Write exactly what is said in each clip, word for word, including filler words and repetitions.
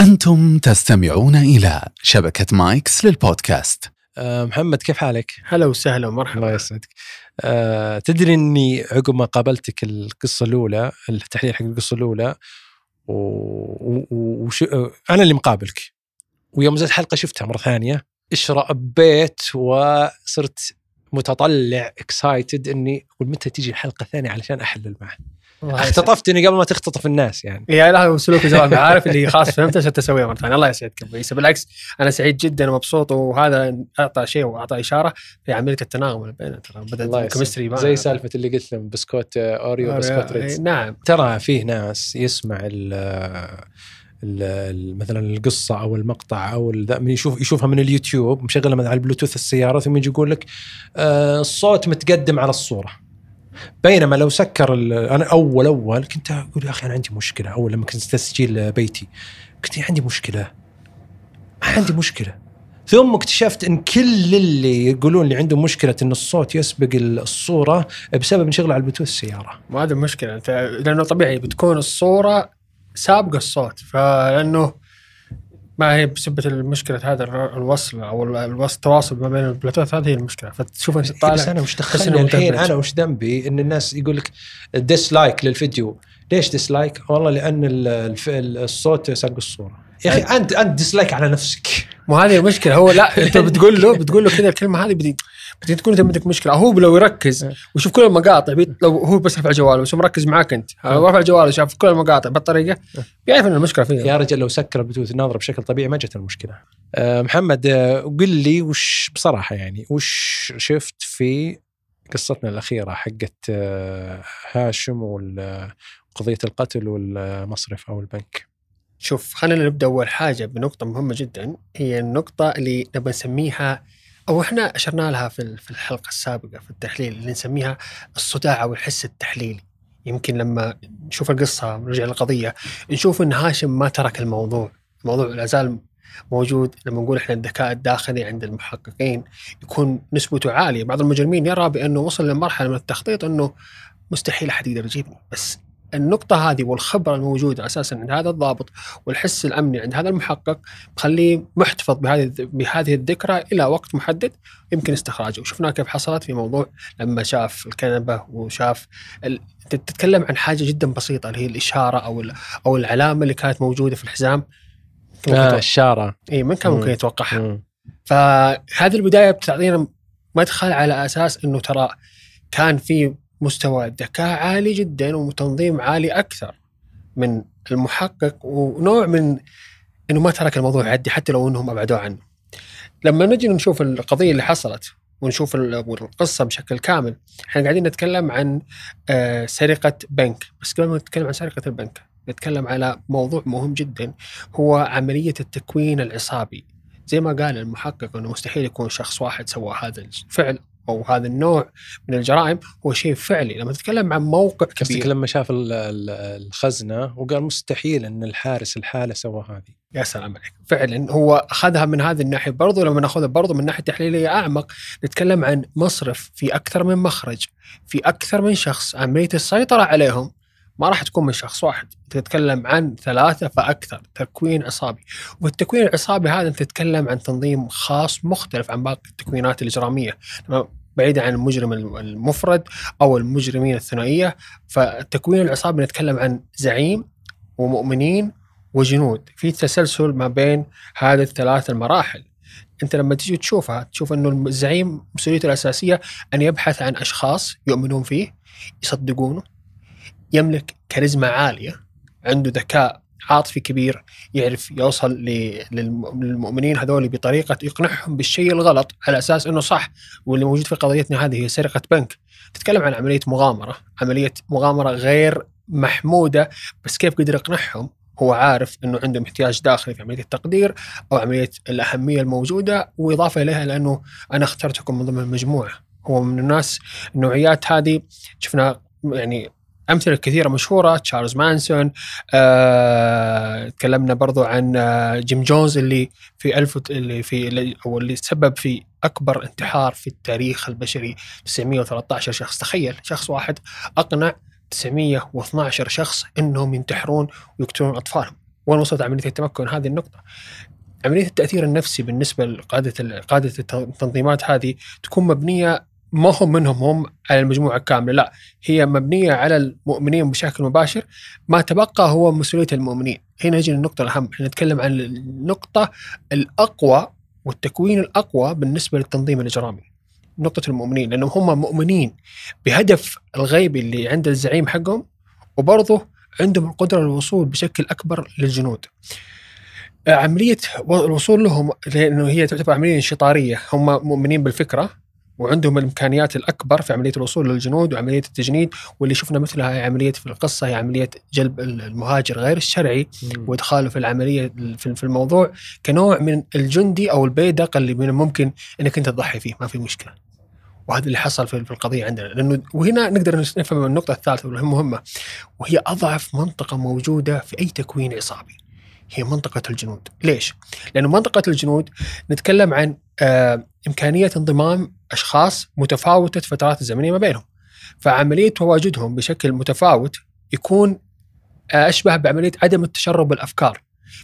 أنتم تستمعون إلى شبكة مايكس للبودكاست. أه محمد، كيف حالك؟ هلا وسهلا ومرحبا. الله يسعدك. أه تدري أني عقب ما قابلتك القصة الأولى، التحليل حق القصة الأولى، وش و... و... أنا اللي مقابلك، ويوم زاد حلقة شفتها مرة ثانية اشرأبيت وصرت متطلع اكسايتد اني اقول متى تيجي الحلقه الثانيه علشان احلل معه. اختطفت اني قبل ما تختطف الناس يعني. يا لهوي، وسلوك زمان عارف اللي خلاص فهمت ايش تسويه مره ثانيه. الله يسعدك ابو عيسى، بالعكس انا سعيد جدا ومبسوط، وهذا اعطى شيء واعطى اشاره في عمليه التناغم بيننا. ترى بدات كيمستري زي سالفه اللي قلت لهم بسكوت اوريو بسكوت ريتز. نعم، ترى فيه ناس يسمع مثلا القصة أو المقطع أو من يشوف يشوفها من اليوتيوب مشغلة على البلوتوث السيارة، ثم يجي يقول لك الصوت متقدم على الصورة، بينما لو سكر. أنا أول أول كنت أقول يا أخي أنا عندي مشكلة. أول لما كنت تسجيل بيتي كنت عندي مشكلة عندي مشكلة ثم اكتشفت أن كل اللي يقولون اللي عنده مشكلة أن الصوت يسبق الصورة بسبب انشغل على البلوتوث السيارة. ما هذا مشكلة، لأنه طبيعي بتكون الصورة سابق الصوت، فلأنه ما هي بسبة المشكلة هذا الوصل أو الوصل التواصل ما بين البلوتوث، هذه هي المشكلة. فتشوف أنت طالع. بس أنا وش دخلني الحين، أنا وش ذنبي إن الناس يقول لك ديسلايك للفيديو؟ ليش ديسلايك؟ والله لأن الصوت سابق الصورة. يا أخي أنت أنت ديسلايك على نفسك. مو هذه المشكلة. هو لا، أنت بتقول له بتقول له كذا الكلمة هذه بدي بدي تكون أنت عندك مشكلة. هو لو يركز ويشوف كل المقاطع، لو هو بس رفع جواله وشوف مركز معاك أنت، لو رفع جواله وشاف كل المقاطع بالطريقة بيعرف إن المشكلة فيه. يا رجل لو سكر البلوتوث الناظرة بشكل طبيعي ما جت المشكلة. أه محمد، قل لي وش بصراحة يعني وش شفت في قصتنا الأخيرة حقت هاشم وقضية القتل والمصرف أو البنك؟ شوف، خلينا نبدأ أول حاجة بنقطة مهمة جدا، هي النقطة اللي نبغى نسميها أو إحنا أشرنا لها في الحلقة السابقة في التحليل، اللي نسميها الصداع أو الحس التحليلي. يمكن لما نشوف القصة ونرجع للقضية نشوف إن هاشم ما ترك الموضوع، الموضوع لا زال موجود. لما نقول إحنا الذكاء الداخلي عند المحققين يكون نسبته عالية. بعض المجرمين يرى بأنه وصل لمرحلة من التخطيط أنه مستحيل أحد يقدر يجيبني، بس النقطة هذه والخبرة الموجودة أساساً عند هذا الضابط والحس الأمني عند هذا المحقق بخليه محتفظ بهذه بهذه الذكرى إلى وقت محدد يمكن استخراجه. وشفنا كيف حصلت في موضوع لما شاف الكنبة وشاف ال... تتكلم عن حاجة جدا بسيطة اللي هي الإشارة أو ال... أو العلامة اللي كانت موجودة في الحزام. آه، الشارة. إيه، من كان ممكن يتوقعها؟ فهذه البداية بتعطينا مدخل على أساس إنه ترى كان في مستوى الذكاء عالي جدا وتنظيم عالي أكثر من المحقق، ونوع من أنه ما ترك الموضوع عادي حتى لو أنهم أبعدوا عنه. لما نجي نشوف القضية اللي حصلت ونشوف القصة بشكل كامل، احنا قاعدين نتكلم عن سرقة بنك، بس قبل ما نتكلم عن سرقة البنك نتكلم على موضوع مهم جدا، هو عملية التكوين العصابي. زي ما قال المحقق أنه مستحيل يكون شخص واحد سوى هذا الفعل أو هذا النوع من الجرائم، هو شيء فعلي. لما تتكلم عن موقع كبير، لما شاف الخزنة وقال مستحيل أن الحارس الحالة سوى هذه. يا سلام عليك، فعلا هو أخذها من هذه الناحية. برضو لما نأخذها برضو من ناحية تحليلية أعمق، نتكلم عن مصرف في أكثر من مخرج، في أكثر من شخص، عملية السيطرة عليهم ما راح تكون من شخص واحد، تتكلم عن ثلاثة فأكثر. تكوين عصابي، والتكوين العصابي هذا تتكلم عن تنظيم خاص مختلف عن باقي التكوينات الإجرامية، بعيدة عن المجرم المفرد أو المجرمين الثنائية. فالتكوين العصابي نتكلم عن زعيم ومؤمنين وجنود، في تسلسل ما بين هذه الثلاث المراحل. أنت لما تيجي تشوفها تشوف أنه الزعيم مسؤوليته الأساسية أن يبحث عن أشخاص يؤمنون فيه، يصدقونه، يملك كاريزما عالية، عنده ذكاء عاطفي كبير، يعرف يوصل للمؤمنين هذول بطريقة يقنعهم بالشيء الغلط على أساس أنه صح. واللي موجود في قضيتنا هذه هي سرقة بنك، تتكلم عن عملية مغامرة، عملية مغامرة غير محمودة، بس كيف قدر يقنعهم؟ هو عارف أنه عندهم احتياج داخلي في عملية التقدير أو عملية الأهمية الموجودة، وإضافة إليها لأنه أنا اخترتكم من ضمن المجموعة. هو من الناس النوعيات هذه، شفنا يعني أمثلة كثيرة مشهورة، تشارلز مانسون، أه، تكلمنا برضو عن جيم جونز اللي في ألف اللي في اللي أو اللي سبب في أكبر انتحار في التاريخ البشري، تسعمية وثلاثة عشر شخص. تخيل شخص واحد أقنع تسعمية واثني عشر شخص إنهم ينتحرون ويقتلون أطفالهم. وين وصلت عملية التمكن هذه النقطة. عملية التأثير النفسي بالنسبة لقادة قادة التنظيمات هذه تكون مبنية ما هم منهم هم على المجموعة كاملة، لا هي مبنية على المؤمنين بشكل مباشر، ما تبقى هو مسؤولية المؤمنين. هنا نجي للنقطة الأهم، احنا نتكلم عن النقطة الأقوى والتكوين الأقوى بالنسبة للتنظيم الإجرامي، نقطة المؤمنين، لأنهم هم مؤمنين بهدف الغيبي اللي عند الزعيم حقهم، وبرضه عندهم القدرة للوصول بشكل أكبر للجنود. عملية الوصول لهم لأنه هي تعتبر عملية انشطارية، هم مؤمنين بالفكرة وعندهم الإمكانيات الأكبر في عملية الوصول للجنود وعملية التجنيد، واللي شفنا مثلها هي عملية في القصة هي عملية جلب المهاجر غير الشرعي وإدخاله في العملية في الموضوع كنوع من الجندي أو البيدق اللي من الممكن أنك أنت تضحي فيه، ما في مشكلة. وهذا اللي حصل في القضية عندنا، لأنه وهنا نقدر نفهم النقطة الثالثة والمهمة، وهي أضعف منطقة موجودة في أي تكوين عصابي، هي منطقة الجنود. ليش؟ لأنه منطقة الجنود نتكلم عن آه إمكانية انضمام أشخاص متفاوتة فترات زمنية ما بينهم، فعملية تواجدهم بشكل متفاوت يكون آه أشبه بعملية عدم التشرب بالأفكار.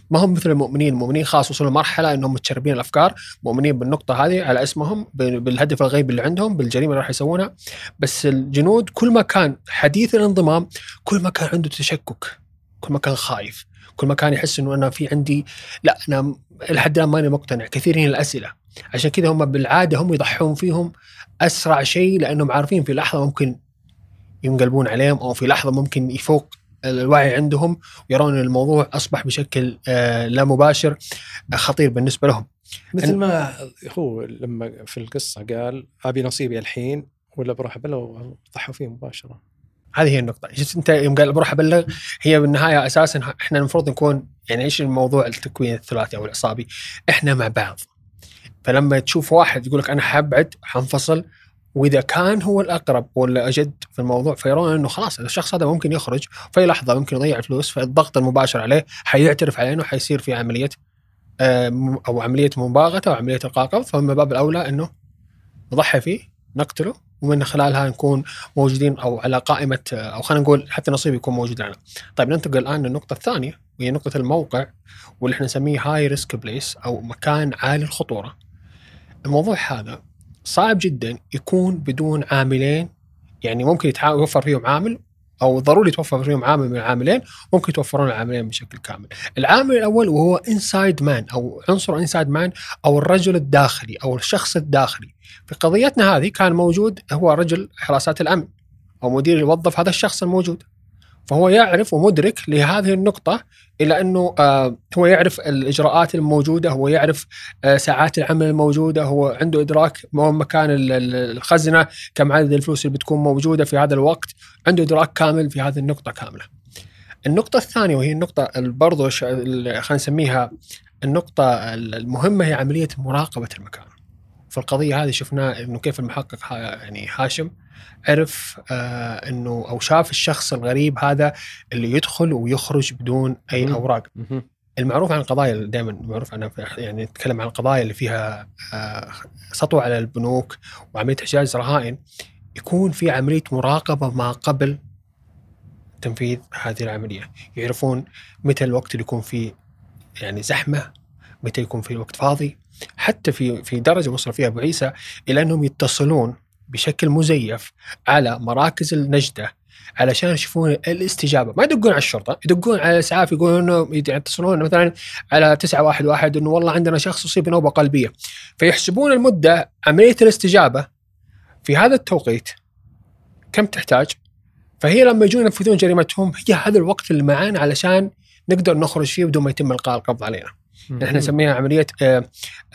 ما هم مثل المؤمنين، المؤمنين خاص وصلوا لمرحلة أنهم متشربين الأفكار، مؤمنين بالنقطة هذه على اسمهم، بالهدف الغيب اللي عندهم، بالجريمة اللي راح يسوونها. بس الجنود كل ما كان حديث الانضمام كل ما كان عنده تشكك، كل ما كان خايف، كل ما كان يحس أنه أنا في عندي لا أنا لحد الآن ماني مقتنع، كثيرين الأسئلة. عشان كذا هم بالعادة هم يضحون فيهم أسرع شيء، لأنهم عارفين في لحظة ممكن ينقلبون عليهم، أو في لحظة ممكن يفوق الوعي عندهم ويرون الموضوع أصبح بشكل لا مباشر خطير بالنسبة لهم. مثل ما هو لما في القصة قال أبي نصيبي الحين ولا بروح أبلغ، ضحوا فيه مباشرة. هذه هي النقطة. شفت أنت يوم قال بروح أبلغ، هي بالنهاية أساساً إحنا المفروض نكون يعني إيش الموضوع التكوين الثلاثي أو العصابي، إحنا مع بعض. فلما تشوف واحد يقولك أنا حبعد حنفصل، وإذا كان هو الأقرب ولا أجد في الموضوع فيرون أنه خلاص الشخص هذا ممكن يخرج في لحظة، ممكن يضيع الفلوس، فالضغط المباشر عليه حيعترف عليه أنه حيصير في عملية أو عملية مباغتة أو عملية إلقاء قبض. فمن باب الأولى أنه نضحي فيه، نقتله، ومن خلالها نكون موجودين أو على قائمة، أو خلينا نقول حتى نصيب يكون موجود لنا. طيب ننتقل الآن للنقطة الثانية، وهي نقطة الموقع واللي احنا نسميه هاي ريسك بليس أو مكان عالي الخطورة. الموضوع هذا صعب جدا يكون بدون عاملين، يعني ممكن يوفر فيهم عامل أو ضروري يتوفر فيهم عامل من العاملين، ممكن يتوفرون العاملين بشكل كامل. العامل الأول وهو إنسايد مان أو عنصر إنسايد مان أو الرجل الداخلي أو الشخص الداخلي. في قضيتنا هذه كان موجود هو رجل حراسات الأمن أو مدير يوظف هذا الشخص الموجود، فهو يعرف ومدرك لهذه النقطة، إلى أنه آه هو يعرف الإجراءات الموجودة، هو يعرف آه ساعات العمل الموجودة، هو عنده إدراك مكان الخزنة، كم عدد الفلوس اللي بتكون موجودة في هذا الوقت، عنده إدراك كامل في هذه النقطة كاملة. النقطة الثانية وهي النقطة برضو خلينا نسميها النقطة المهمة، هي عملية مراقبة المكان. في القضية هذه شفنا إنه كيف المحقق يعني هاشم عرف آه إنه أو شاف الشخص الغريب هذا اللي يدخل ويخرج بدون أي أوراق. المعروف عن القضايا دائما معروف عنها، يعني نتكلم عن القضايا اللي فيها آه سطو على البنوك وعملية احتجاز رهائن، يكون في عملية مراقبة ما قبل تنفيذ هذه العملية. يعرفون متى الوقت اللي يكون فيه يعني زحمة، متى يكون فيه الوقت فاضي. حتى في في درجة وصل فيها أبو عيسى إلى أنهم يتصلون بشكل مزيف على مراكز النجدة علشان يشوفون الاستجابة، ما يدقون على الشرطة، يدقون على الإسعاف، يقولون إنه يتصلون مثلا على تسعة واحد واحد إنه والله عندنا شخص يصيب نوبة قلبية، فيحسبون المدة عملية الاستجابة في هذا التوقيت كم تحتاج، فهي لما يجون ينفذون جريمتهم هي هذا الوقت اللي معانا علشان نقدر نخرج فيه بدون ما يتم إلقاء القبض علينا. نحن نسميها عملية آآ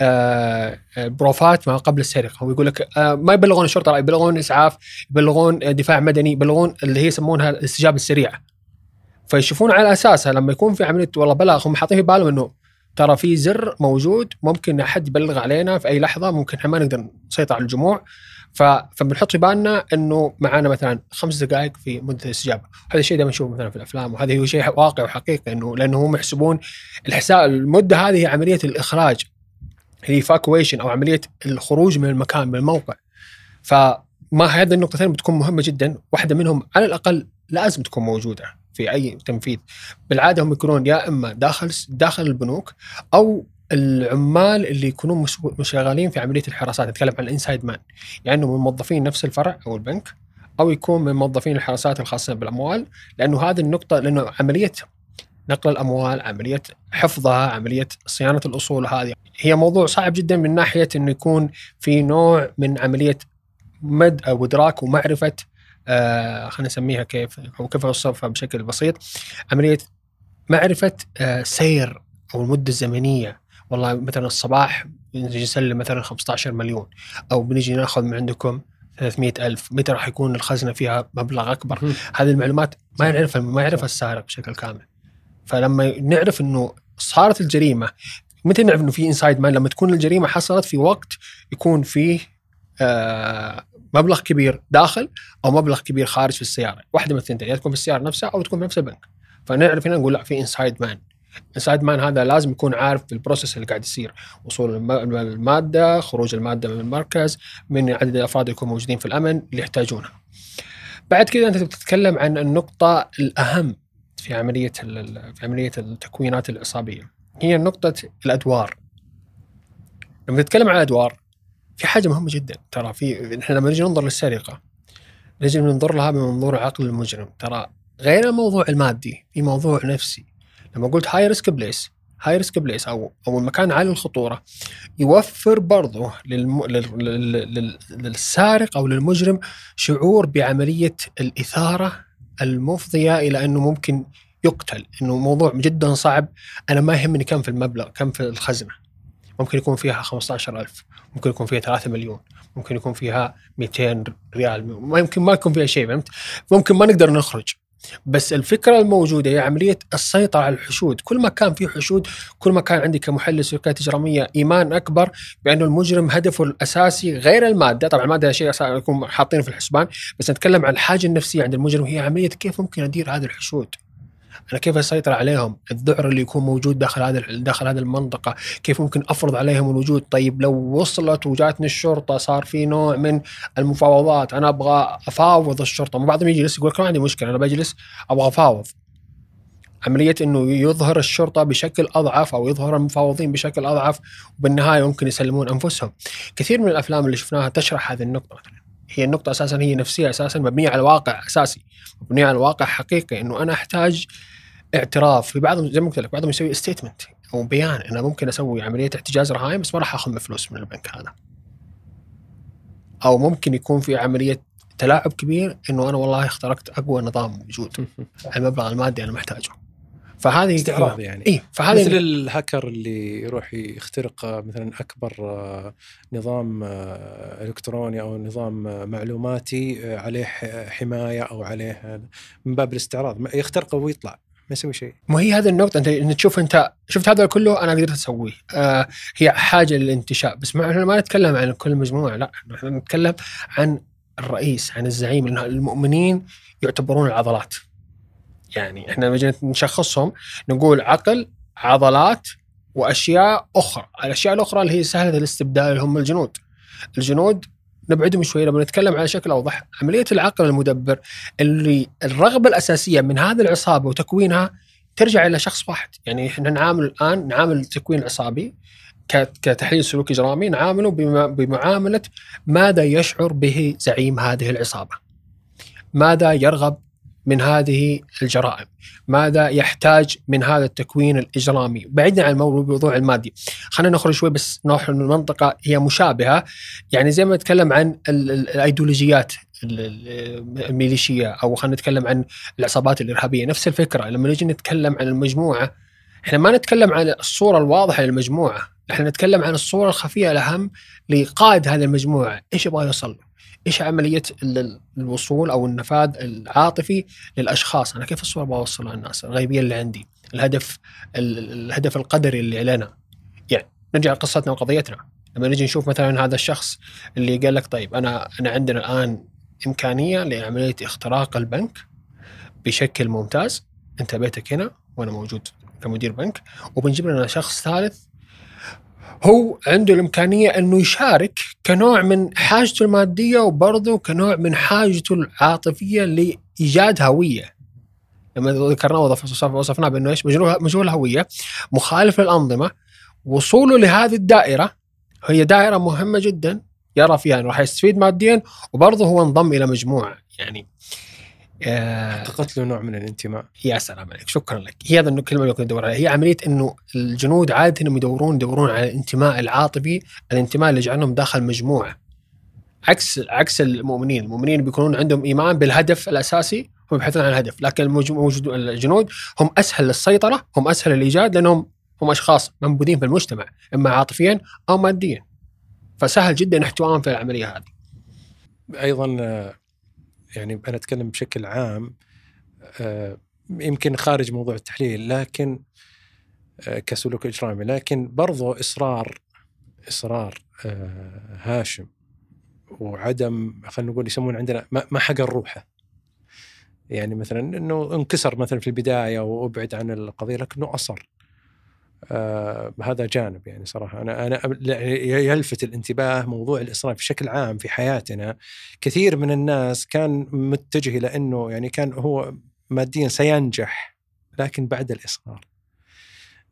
آآ بروفات ما قبل السرقة. هو يقول لك ما يبلغون الشرطة، لا يبلغون إسعاف، يبلغون دفاع مدني، يبلغون اللي هي يسمونها الاستجابة السريعة، فيشوفون على أساسها لما يكون في عملية والله بلغ، هم حاطين في بالهم إنه ترى في زر موجود ممكن أحد يبلغ علينا في أي لحظة، ممكن إحنا ما نقدر نسيطر على الجموع، ف فبنحط في بالنا إنه معانا مثلا خمس دقائق في مدة الاستجابة. هذا الشيء دائما نشوفه مثلا في الأفلام، وهذا هو شيء واقع وحقيقي، إنه لأنه هم يحسبون الحساب المدة هذه هي عملية الإخراج، الإيفاكويشن أو عملية الخروج من المكان من الموقع. فما هذه النقطتين بتكون مهمة جدا، واحدة منهم على الأقل لازم تكون موجودة في أي تنفيذ. بالعادة هم يكونون يا إما داخل داخل البنوك أو العمال اللي يكونون مشغلين في عملية الحراسات، نتكلم عن الانسايد مان، يعني من موظفين نفس الفرع أو البنك، أو يكون من موظفين الحراسات الخاصة بالأموال، لأنه هذه النقطة، لأنه عملية نقل الأموال، عملية حفظها، عملية صيانة الأصول، هذه هي موضوع صعب جدا من ناحية إنه يكون في نوع من عملية مد أو إدراك ومعرفة آه خلينا نسميها كيف أو كيف أوصفها بشكل بسيط، عملية معرفة آه سير أو المدة الزمنية. والله مثلا الصباح نجي نسلم مثلا خمسة عشر مليون، أو بنجي نأخذ من عندكم ثلاثمئة ألف، متى راح يكون الخزنة فيها مبلغ أكبر. هذه المعلومات ما يعرفها ما يعرفها السارق بشكل كامل. فلما نعرف إنه صارت الجريمة، متى نعرف إنه في إنسايد مان؟ لما تكون الجريمة حصلت في وقت يكون فيه آه مبلغ كبير داخل أو مبلغ كبير خارج في السيارة، واحدة من الثنتين، يا تكون في السيارة نفسها أو تكون في نفس البنك. فنعرف هنا نقول لا، في إنسايد مان. إنسايد مان هذا لازم يكون عارف بالبروسيس اللي قاعد يصير، وصول المادة، خروج المادة من المركز، من عدد الأفراد اللي يكونوا موجودين في الأمن اللي يحتاجونها. بعد كده أنت بتتكلم عن النقطة الأهم في عملية في عملية التكوينات العصابية، هي نقطة الأدوار. لما نتكلم عن الأدوار، في حاجة مهمة جدا ترى، في احنا لما نجي ننظر للسرقة نجي ننظر لها بمنظور عقل المجرم. ترى غير الموضوع المادي، في موضوع نفسي. لما قلت هاي ريسك بليس، هاي ريسك بليس او او المكان عالي الخطورة، يوفر برضه للم... لل... لل... للسارق او للمجرم شعور بعملية الإثارة المفضية إلى أنه ممكن يقتل، أنه موضوع جدا صعب. أنا ما يهمني كم في المبلغ، كم في الخزنة، ممكن يكون فيها خمسة عشر ألف، ممكن يكون فيها ثلاثة مليون، ممكن يكون فيها مئتين ريال، ممكن ما يكون فيها شيء، فهمت؟ ممكن ما نقدر نخرج، بس الفكرة الموجودة هي عملية السيطرة على الحشود. كل ما كان في حشود، كل ما كان عندي كمحلل سلوكيات إجرامية إيمان أكبر بأنه المجرم هدفه الأساسي غير المادة، طبعا المادة شيء يكون حاطينه في الحسبان، بس نتكلم عن الحاجة النفسية عند المجرم، هي عملية كيف ممكن أدير هذه الحشود، أنا كيف أسيطر عليهم، الذعر اللي يكون موجود داخل هذا داخل هذه المنطقة كيف ممكن أفرض عليهم الوجود. طيب لو وصلت وجاتني الشرطة صار في نوع من المفاوضات، أنا أبغى أفاوض الشرطة، بعضهم يجلس يقول لك ما عندي مشكلة، أنا بجلس أبغى أفاوض. عملية إنه يظهر الشرطة بشكل أضعف أو يظهر المفاوضين بشكل أضعف، وبالنهاية ممكن يسلمون أنفسهم. كثير من الأفلام اللي شفناها تشرح هذه النقطة. هي النقطة أساساً هي نفسية، أساساً مبنية على واقع أساسي، مبنية على واقع حقيقي، إنه أنا أحتاج اعتراف. في بعضهم زي ما قلت لك، بعضهم يسوي استيتمنت أو بيان، أنا ممكن أسوي عملية احتجاز رهائن بس ما راح أخذ فلوس من البنك هذا، أو ممكن يكون في عملية تلاعب كبير إنه أنا والله اخترقت أقوى نظام موجود المبلغ المادي أنا محتاجه. فهذه استعراض يعني إيه، فهذه مثل الهاكر اللي يروح يخترق مثلا أكبر نظام إلكتروني أو نظام معلوماتي عليه حماية أو عليه، من باب الاستعراض يخترقه ويطلع ما يسوي شيء. ما هي هذه النقطة، أنت تشوف، أنت شفت هذا كله أنا قدرت أسويه. آه هي حاجة للانتشاء، بس إحنا ما نتكلم عن كل مجموعة، لا، إحنا نتكلم عن الرئيس، عن الزعيم، لأن المؤمنين يعتبرون العضلات. يعني احنا لما نشخصهم نقول عقل، عضلات، واشياء اخرى. الاشياء الاخرى اللي هي سهله الاستبدال اللي هم الجنود. الجنود نبعدهم شوي لما نتكلم على شكل اوضح. عمليه العقل المدبر اللي الرغبه الاساسيه من هذه العصابه وتكوينها ترجع الى شخص واحد. يعني احنا نعامل الان، نعامل التكوين العصابي كتحليل سلوك اجرامي، نعامله بمعامله ماذا يشعر به زعيم هذه العصابه، ماذا يرغب من هذه الجرائم، ماذا يحتاج من هذا التكوين الإجرامي. بعيدنا عن الموضوع المادي، خلينا نخرج شوي بس نروح لمنطقة هي مشابهة. يعني زي ما نتكلم عن الأيديولوجيات الميليشية، أو خلينا نتكلم عن العصابات الإرهابية، نفس الفكرة. لما نجي نتكلم عن المجموعة، إحنا ما نتكلم عن الصورة الواضحة للمجموعة، إحنا نتكلم عن الصورة الخفية الأهم لقائد هذه المجموعة، إيش يبغى يوصل له، إيش عملية الوصول أو النفاذ العاطفي للأشخاص، أنا كيف الصورة بوصلها للناس، الغيبية اللي عندي، الهدف الهدف القدري اللي علينا. يعني نرجع لقصتنا وقضيتنا، لما نجي نشوف مثلا هذا الشخص اللي قال لك طيب أنا أنا عندنا الآن إمكانية لعملية اختراق البنك بشكل ممتاز، أنت بيتك هنا وأنا موجود كمدير بنك، وبنجيب لنا شخص ثالث هو عنده الإمكانية أنه يشارك كنوع من حاجته المادية وبرضه كنوع من حاجته العاطفية لإيجاد هوية. لما ذكرناه وصفناه بأنه إيش؟ مجهول هوية، مخالف للأنظمة. وصوله لهذه الدائرة هي دائرة مهمة جدا يرى فيها أنه راح يستفيد ماديا، وبرضه هو انضم إلى مجموعة يعني حققت له نوع من الانتماء. يا سلام عليك، شكرا لك. هي هذا الكلمه اللي كنت ادور عليها، هي عمليه انه الجنود عاده انهم يدورون يدورون على الانتماء العاطفي، الانتماء اللي يجعلهم داخل مجموعه، عكس عكس المؤمنين. المؤمنين بيكونون عندهم ايمان بالهدف الاساسي، هم يبحثون عن الهدف، لكن الجنود هم اسهل للسيطره، هم اسهل للايجاد، لانهم هم اشخاص منبوذين في المجتمع اما عاطفيا او ماديا، فسهل جدا احتوائهم في العمليه هذه. ايضا يعني أنا أتكلم بشكل عام، آه يمكن خارج موضوع التحليل، لكن آه كسلوك إجرامي، لكن برضو إصرار إصرار آه هاشم وعدم، خلينا نقول يسمون عندنا ما حق الروحة، يعني مثلا إنه انكسر مثلا في البداية وأبعد عن القضية، لكنه أصر. آه هذا جانب يعني صراحة أنا أنا يلفت الانتباه موضوع الإصرار بشكل عام في حياتنا. كثير من الناس كان متجه لأنه يعني كان هو ماديا سينجح، لكن بعد الإصرار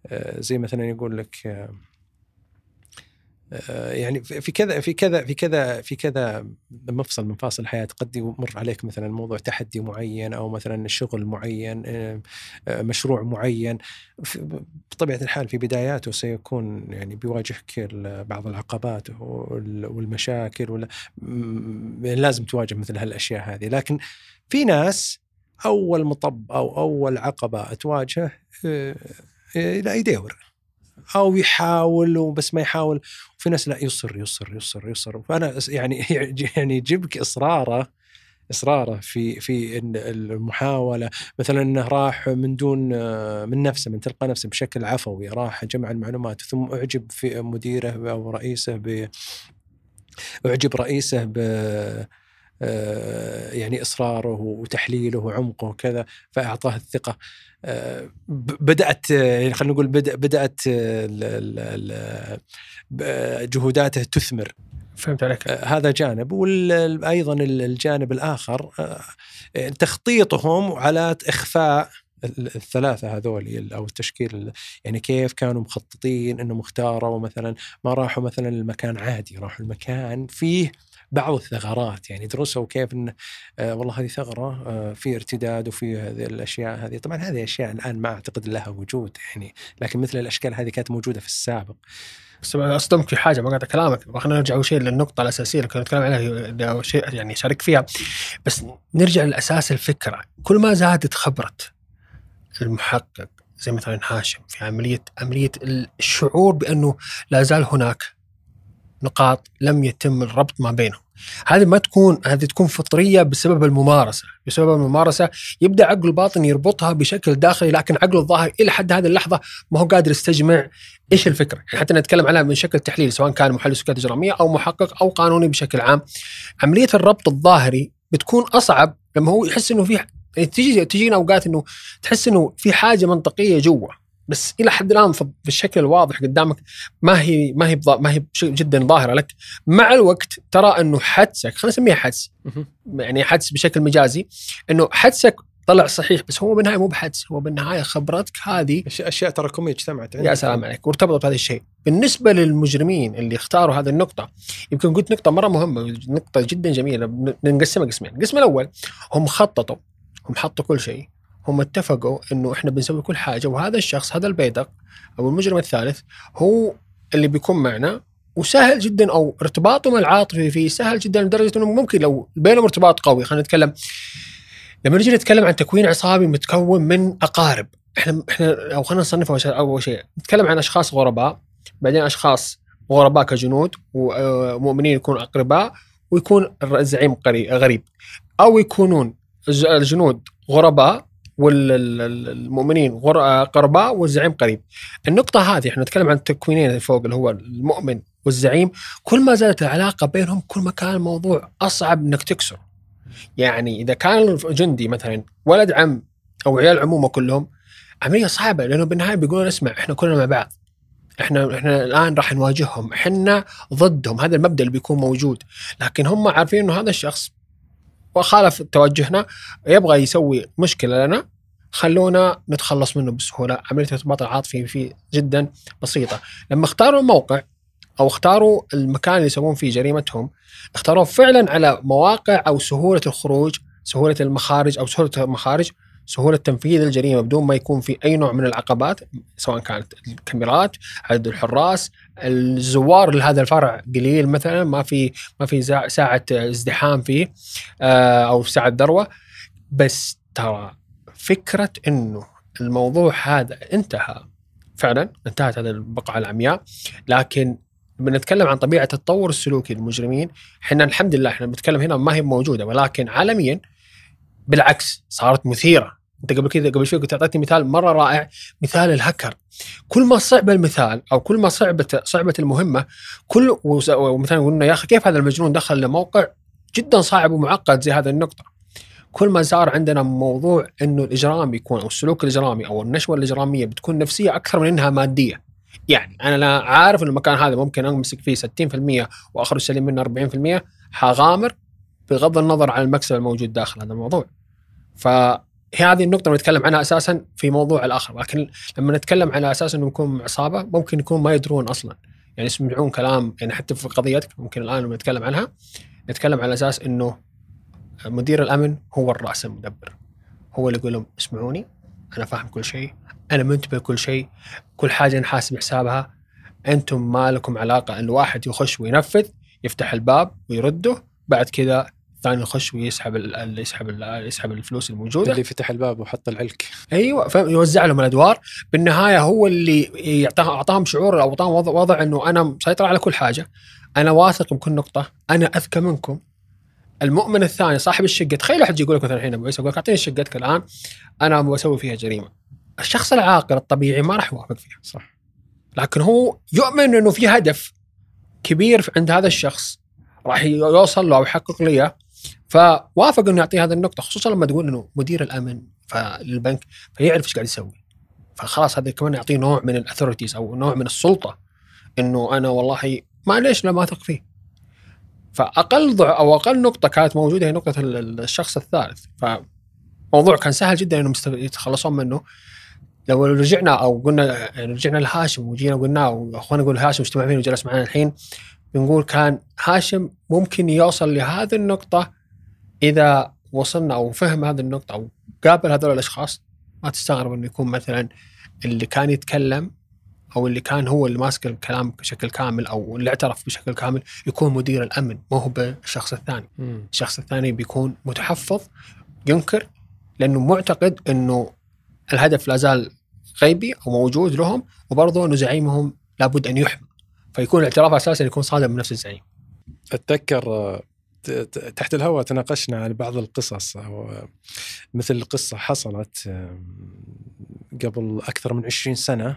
آه زي مثلا يقول لك آه يعني في كذا في كذا في كذا في كذا مفصل من فاصل الحياة، قد يمر عليك مثلا موضوع تحدي معين، أو مثلا شغل معين، مشروع معين، بطبيعة الحال في بداياته سيكون يعني بيواجهك بعض العقبات والمشاكل، ولا لازم تواجه مثل هالأشياء هذه. لكن في ناس أول مطب أو أول عقبة تواجه لا يدور أو يحاول وبس ما يحاول، وفي ناس لا يصر يصر يصر يصر. فأنا يعني يعني جبك إصراره إصراره في في المحاولة، مثلا أنه راح من دون من نفسه، من تلقى نفسه بشكل عفوي، راح جمع المعلومات، ثم أعجب في مديره أو رئيسه ب أعجب رئيسه ب يعني إصراره وتحليله وعمقه وكذا، فأعطاه الثقة. بدأت يعني خلينا نقول بدأت جهوداته تثمر. فهمت عليك. هذا جانب، وأيضا الجانب الآخر تخطيطهم على إخفاء الثلاثة هذول أو التشكيل، يعني كيف كانوا مخططين أنه مختاروا مثلا، ما راحوا مثلا المكان عادي، راحوا المكان فيه بعض الثغرات، يعني درسوا كيف إن آه والله هذه ثغرة آه في ارتداد وفي هذه الأشياء هذه. طبعا هذه أشياء الآن ما أعتقد لها وجود يعني، لكن مثل الأشكال هذه كانت موجودة في السابق. بس أصدمك في حاجة ما قاعد كلامك، خلينا نرجع أول شيء للنقطة الأساسية اللي كنا نتكلم عليها شيء يعني شارك فيها، بس نرجع للأساس الفكرة. كل ما زادت خبرة المحقق زي مثلا هاشم في عملية عملية الشعور بأنه لا زال هناك نقاط لم يتم الربط ما بينهم، هذه ما تكون هذه تكون فطرية بسبب الممارسة، بسبب الممارسة يبدأ عقل الباطن يربطها بشكل داخلي، لكن عقل الظاهر إلى حد هذه اللحظة ما هو قادر يستجمع إيش الفكرة. حتى نتكلم عليها من شكل تحليل، سواء كان محلل سلوكيات إجرامية أو محقق أو قانوني بشكل عام، عملية الربط الظاهري بتكون أصعب لما هو يحس إنه في تجي تجينا أوقات إنه تحس إنه في حاجة منطقية جوا، بس إلى حد الآن في الشكل الواضح قدامك ما هي ما هي ما هي جدا ظاهرة لك. مع الوقت ترى إنه حدسك، خلينا نسميه حدس يعني حدس بشكل مجازي، إنه حدسك طلع صحيح، بس هو بالنهاية مو بحدس، هو بالنهاية خبرتك هذه أشياء تراكمية اجتمعت عندك. يا سلام عليك، وارتبطت هذا الشيء. بالنسبة للمجرمين اللي اختاروا هذه النقطة، يمكن قلت نقطة مرة مهمة، نقطة جدا جميلة، نقسمها قسمين. القسم الأول هم خططوا، هم حطوا كل شيء، هم اتفقوا إنه إحنا بنسوي كل حاجة، وهذا الشخص هذا البيدق أو المجرم الثالث هو اللي بيكون معنا، وسهل جدا أو ارتباطهم العاطفي فيه سهل جدا لدرجة إنه ممكن لو بينهم ارتباط قوي. خلينا نتكلم لما نجي نتكلم عن تكوين عصابي متكون من أقارب، إحنا إحنا أو خلينا نصنفه أول شيء، نتكلم عن أشخاص غرباء، بعدين أشخاص غرباء كجنود ومؤمنين يكون أقرباء، ويكون الزعيم غريب، أو يكونون الجنود غرباء والمؤمنين قرباء والزعيم قريب. النقطة هذه احنا نتكلم عن تكوينين فوق اللي هو المؤمن والزعيم. كل ما زادت العلاقة بينهم كل ما كان الموضوع أصعب انك تكسر. يعني إذا كان جندي مثلا ولد عم أو عيال عمومة كلهم، عملية صعبة، لأنه بالنهاية بيقولون اسمع احنا كلنا مع بعض، احنا احنا الان راح نواجههم، احنا ضدهم، هذا المبدا اللي بيكون موجود، لكن هم عارفين انه هذا الشخص وخالف توجهنا يبغى يسوي مشكله لنا، خلونا نتخلص منه بسهوله. عمليه الارتباط العاطفي فيه جدا بسيطه. لما اختاروا الموقع او اختاروا المكان اللي يسوون فيه جريمتهم، اختاروا فعلا على مواقع او سهوله الخروج، سهوله المخارج او سهوله المخارج، سهولة تنفيذ الجريمة بدون ما يكون في أي نوع من العقبات، سواء كانت الكاميرات، عدد الحراس، الزوار لهذا الفرع قليل مثلا، ما في ما في ساعة ازدحام فيه أو ساعة ذروة. بس ترى فكرة إنه الموضوع هذا انتهى، فعلا انتهت هذه البقعة العمياء. لكن بنتكلم عن طبيعة التطور السلوكي للمجرمين، احنا الحمد لله احنا بنتكلم هنا ما هي موجودة، ولكن عالميا بالعكس صارت مثيرة. انت قبل كذا قبل شوي كنت اعطيتني مثال مرة رائع، مثال الهكر. كل ما صعب المثال او كل ما صعبت صعبة المهمة، كل ومثلا قلنا يا اخي كيف هذا المجنون دخل لموقع جدا صعب ومعقد زي هذه النقطة، كل ما صار عندنا موضوع انه الاجرام بيكون او السلوك الاجرامي او النشوة الاجرامية بتكون نفسية اكثر من انها مادية. يعني انا لا عارف ان المكان هذا ممكن امسك فيه ستين بالمئة واخرج سليم منه أربعين بالمئة، حغامر بغض النظر عن المكسب الموجود داخل هذا الموضوع. فهذه النقطة اللي نتكلم عنها أساساً في موضوع الآخر، لكن لما نتكلم على أساس إنه يكون عصابة ممكن يكون ما يدرون أصلاً، يعني يسمعون كلام، يعني حتى في قضيتك ممكن الآن لما نتكلم عنها نتكلم على أساس إنه مدير الأمن هو الرأس المدبر، هو اللي يقول لهم اسمعوني أنا فاهم كل شيء، أنا منتبه كل شيء، كل حاجة نحاسب حسابها، أنتم ما لكم علاقة. إن واحد يخش وينفذ، يفتح الباب ويرده، بعد كذا ثاني يخش ويسحب ال يسحب ال يسحب الفلوس الموجوده، اللي فتح الباب وحط العلك. ايوه، يوزع لهم الادوار، بالنهايه هو اللي يعطاهم اعطاهم شعور او اعطاهم وضع, وضع انه انا مسيطر على كل حاجه، انا واثق بكل نقطه، انا اذكى منكم. المؤمن الثاني صاحب الشقه، تخيل احد يقول لك مثلا الحين ابو عيسى يقول لك اعطيني شقتك الان انا بسوي فيها جريمه، الشخص العاقل الطبيعي ما راح يوافق فيها، صح؟ لكن هو يؤمن انه في هدف كبير عند هذا الشخص راح يوصل له ويحقق ليه، فوافق انه يعطيه هذه النقطه، خصوصا لما تقول انه مدير الامن فالبنك فيعرف ايش قاعد يسوي، فخلاص هذا كمان يعطيه نوع من الاثوريتيز او نوع من السلطه، انه انا والله ما ليش لا ما اثق فيه. فاقل ضع او اقل نقطه كانت موجوده هي نقطه الشخص الثالث، فموضوع كان سهل جدا انه يتخلصون منه. لو رجعنا او قلنا رجعنا لهاشم وجينا قلنا واخوانا يقول هاشم اجتمع فين وجلس معنا الحين، بنقول كان هاشم ممكن يوصل لهذه النقطة إذا وصلنا أو فهم هذه النقطة أو قابل هذول الأشخاص. ما تستغرب إنه يكون مثلا اللي كان يتكلم أو اللي كان هو اللي ماسك الكلام بشكل كامل أو اللي اعترف بشكل كامل يكون مدير الأمن، ما هو بالشخص الثاني. م. الشخص الثاني بيكون متحفظ ينكر، لأنه معتقد إنه الهدف لازال غيبي أو موجود لهم، وبرضه إنه زعيمهم لابد أن يحمى، فيكون الاعتراف أساساً يكون صادم من نفس الزعيم. أتذكر تحت الهواء تناقشنا عن بعض القصص، مثل قصة حصلت قبل أكثر من عشرين سنة،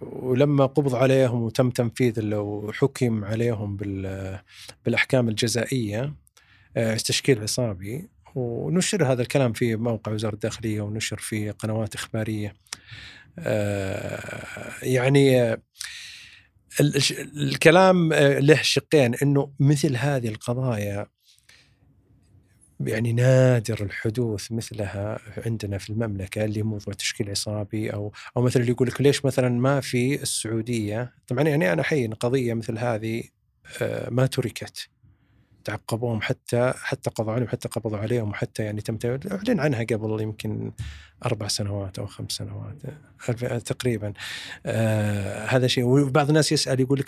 ولما قبض عليهم وتم تنفيذ لو حكم عليهم بالأحكام الجزائية تشكيل عصابي، ونشر هذا الكلام في موقع وزارة الداخلية ونشر في قنوات إخبارية. يعني الكلام له شقين، أنه مثل هذه القضايا يعني نادر الحدوث مثلها عندنا في المملكة، اللي موضوع تشكيل عصابي أو أو مثل اللي يقول لك ليش مثلا ما في السعودية. طبعا يعني أنا حين قضية مثل هذه ما تركت، تعقبوهم حتى حتى قضوا عليهم، حتى قبضوا عليهم، وحتى يعني تم أعلن عنها قبل يمكن أربع سنوات أو خمس سنوات تقريبا. آه هذا شيء. وبعض الناس يسأل يقول لك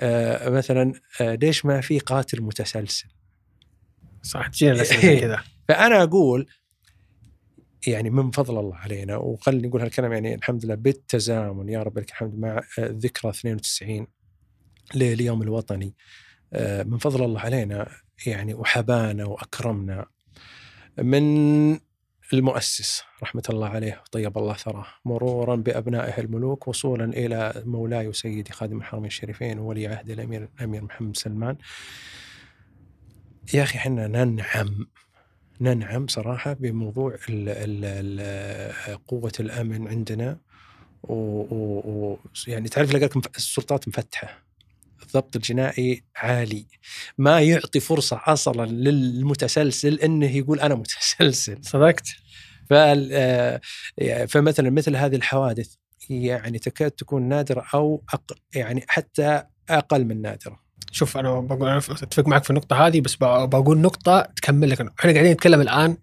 آه مثلا آه ليش ما في قاتل متسلسل؟ صح، تجينا الأسئلة كذا. فأنا أقول يعني من فضل الله علينا، وخلني أقول هالكلام يعني الحمد لله بالتزامن يا رب لك الحمد مع ذكرى اثنين وتسعين لليوم الوطني، من فضل الله علينا يعني وحبانا وأكرمنا من المؤسس رحمة الله عليه وطيب الله ثراه، مرورا بأبنائه الملوك، وصولا إلى مولاي وسيدي خادم الحرمين الشريفين وولي عهد الأمير الأمير محمد سلمان. يا أخي حنا ننعم ننعم صراحة بموضوع ال ال ال قوة الأمن عندنا و... و... يعني تعرف لقى لك السلطات مفتحة، الضبط الجنائي عالي، ما يعطي فرصة أصلا للمتسلسل أنه يقول أنا متسلسل. صدقت. فمثلا مثل هذه الحوادث يعني تكاد تكون نادرة أو أقل، يعني حتى أقل من نادرة. شوف أنا بقول أنا أتفق معك في النقطة هذه، بس بقول نقطة تكمل لك. إحنا قاعدين نتكلم الآن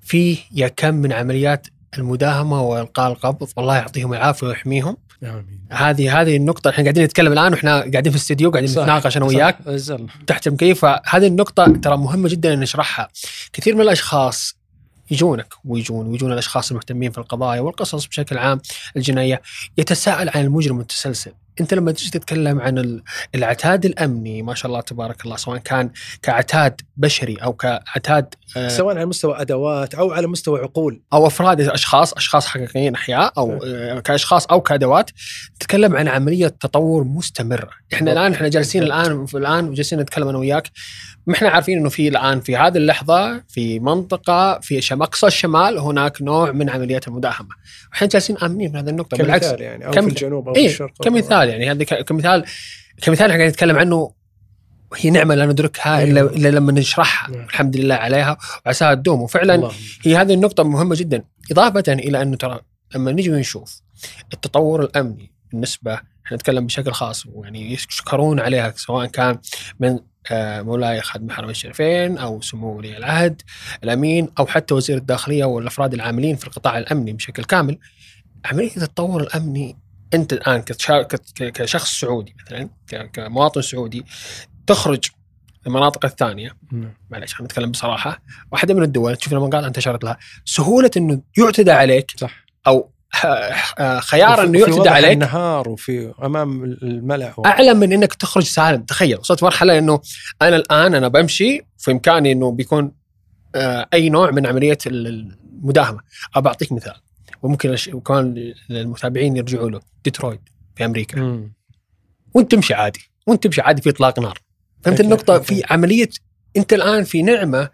في يا كم من عمليات المداهمة والقاء القبض، والله يعطيهم العافية ويحميهم. آمين. هذه هذه النقطة إحنا قاعدين نتكلم الآن، وإحنا قاعدين في الاستديو قاعدين نتناقش أنا وياك تحت المكيف. هذه النقطة ترى مهمة جدا أن نشرحها. كثير من الأشخاص يجونك ويجون ويجون الأشخاص المهتمين في القضايا والقصص بشكل عام الجنائية، يتساءل عن المجرم المتسلسل. أنت لما تجي تتكلم عن العتاد الأمني ما شاء الله تبارك الله، سواء كان كعتاد بشري أو كعتاد آه سواء على مستوى أدوات أو على مستوى عقول أو أفراد أشخاص أشخاص حقيقيين أحياء أو آه كأشخاص أو كأدوات، تتكلم عن عملية تطور مستمرة. إحنا الآن إحنا جالسين الآن في الآن جالسين نتكلم أنا وياك، ما إحنا عارفين إنه في الآن في هذه اللحظة في منطقة في مقصى الشمال هناك نوع من عمليات المداهمة، وإحنا جالسين آمنين من هذه النقطة. بالعكس يعني أو في الجنوب أو في الشرق كمثال، يعني هذا كمثال كمثال احنا قاعدين نتكلم عنه، هي نعمه لا ندركها الا الا لما نشرحها. أيوة. الحمد لله عليها وعساها تدوم. وفعلا الله. هي هذه النقطه مهمه جدا، اضافه الى انه ترى لما نجي ونشوف التطور الامني بالنسبه احنا نتكلم بشكل خاص، ويعني يشكرون عليها سواء كان من مولاي خادم الحرمين الشريفين أو سمو ولي العهد الامين او حتى وزير الداخليه والافراد العاملين في القطاع الامني بشكل كامل. عمليه التطور الامني أنت الآن كشخص سعودي مثلا كمواطن سعودي تخرج المناطق الثانية، معلش خلينا نتكلم بصراحة، واحدة من الدول تشوف لما قال انتشرت لها سهولة إنه يعتدى عليك. صح. أو خيار إنه يعتدى عليك النهار وفي أمام الملأ أعلى من إنك تخرج سالم. تخيل وصلت مرحلة إنه أنا الآن أنا بمشي في إمكاني إنه بيكون أي نوع من عملية المداهمة. أبعطيك مثال وممكن كان المتابعين يرجعوا له، ديترويت في أمريكا. مم. وانت تمشي عادي وانت تمشي عادي في إطلاق نار. فهمت النقطة؟ في عملية أنت الآن في نعمة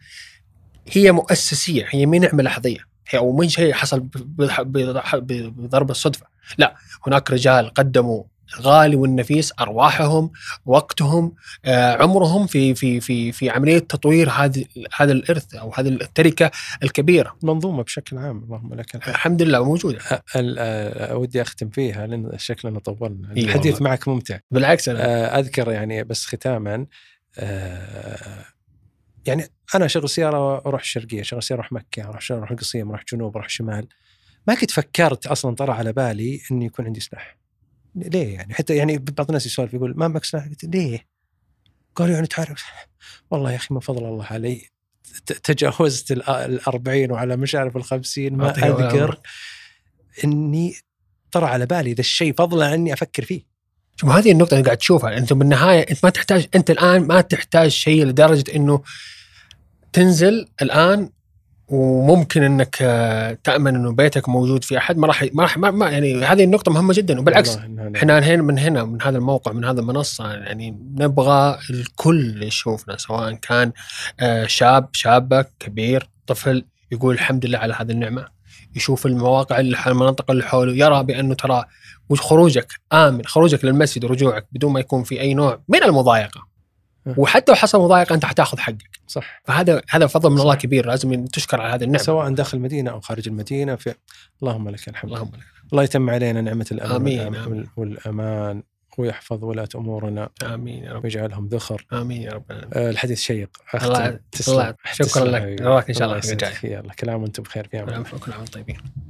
هي مؤسسية، هي مين نعمة لحظية، هي أو من شيء حصل بضرب الصدفة. لا، هناك رجال قدموا الغالي والنفيس، أرواحهم وقتهم آه، عمرهم في في في في عملية تطوير هذا هذا الإرث أو هذه التركة الكبيرة، منظومة بشكل عام. اللهم لك الحمد. الحمد لله موجودة. أودي أختم فيها لأن شكلنا طولنا. إيه الحديث والله. معك ممتع بالعكس. أنا آه أذكر يعني بس ختاما آه يعني أنا شغل سيارة أروح الشرقية، شغل سيارة أروح مكة، أروح شغل أروح القصيم، أروح جنوب، أروح شمال. ما كنت فكرت أصلا طرأ على بالي إني يكون عندي سلاح. ليه يعني؟ حتى يعني بعض الناس يسولف يقول ما معك سلاح، قلت ليه؟ قالوا يعني تعرف والله يا أخي ما فضل الله علي تجاوزت الأربعين وعلى مش عارف الخمسين، ما أذكر إني طرأ على بالي ذا الشيء فضلا إني أفكر فيه. شو هذه النقطة اللي قاعد تشوفها أنت؟ بالنهاية أنت ما تحتاج، أنت الآن ما تحتاج شيء لدرجة إنه تنزل الآن وممكن انك تامن انه بيتك موجود في احد. ما راح ما راح ما يعني هذه النقطه مهمه جدا. وبالعكس احنا هنا من هنا من هذا الموقع من هذا المنصه يعني نبغى الكل يشوفنا، سواء كان شاب شابه كبير طفل، يقول الحمد لله على هذه النعمه، يشوف المواقع اللي المناطق اللي حوله، يرى بانه ترى خروجك امن، خروجك للمسجد ورجوعك بدون ما يكون في اي نوع من المضايقه، وحتى لو حصل مضايقه انت حتاخذ حقك. صح. فهذا هذا فضل من الله كبير، لازم تشكر على هذا النعمه سواء داخل المدينه او خارج المدينه. في اللهم لك الحمد. اللهم لك. الله يتم علينا نعمه الامن والامان ويحفظ ولاة امورنا. امين يا رب. ويجعلهم ذخر. امين يا رب. آه الحديث شيق. الله تسلم. شكرا لك. نراك ان شاء الله في الجاي. يلا كلام وانتم بخير. في امان. كل عام وانتم طيبين.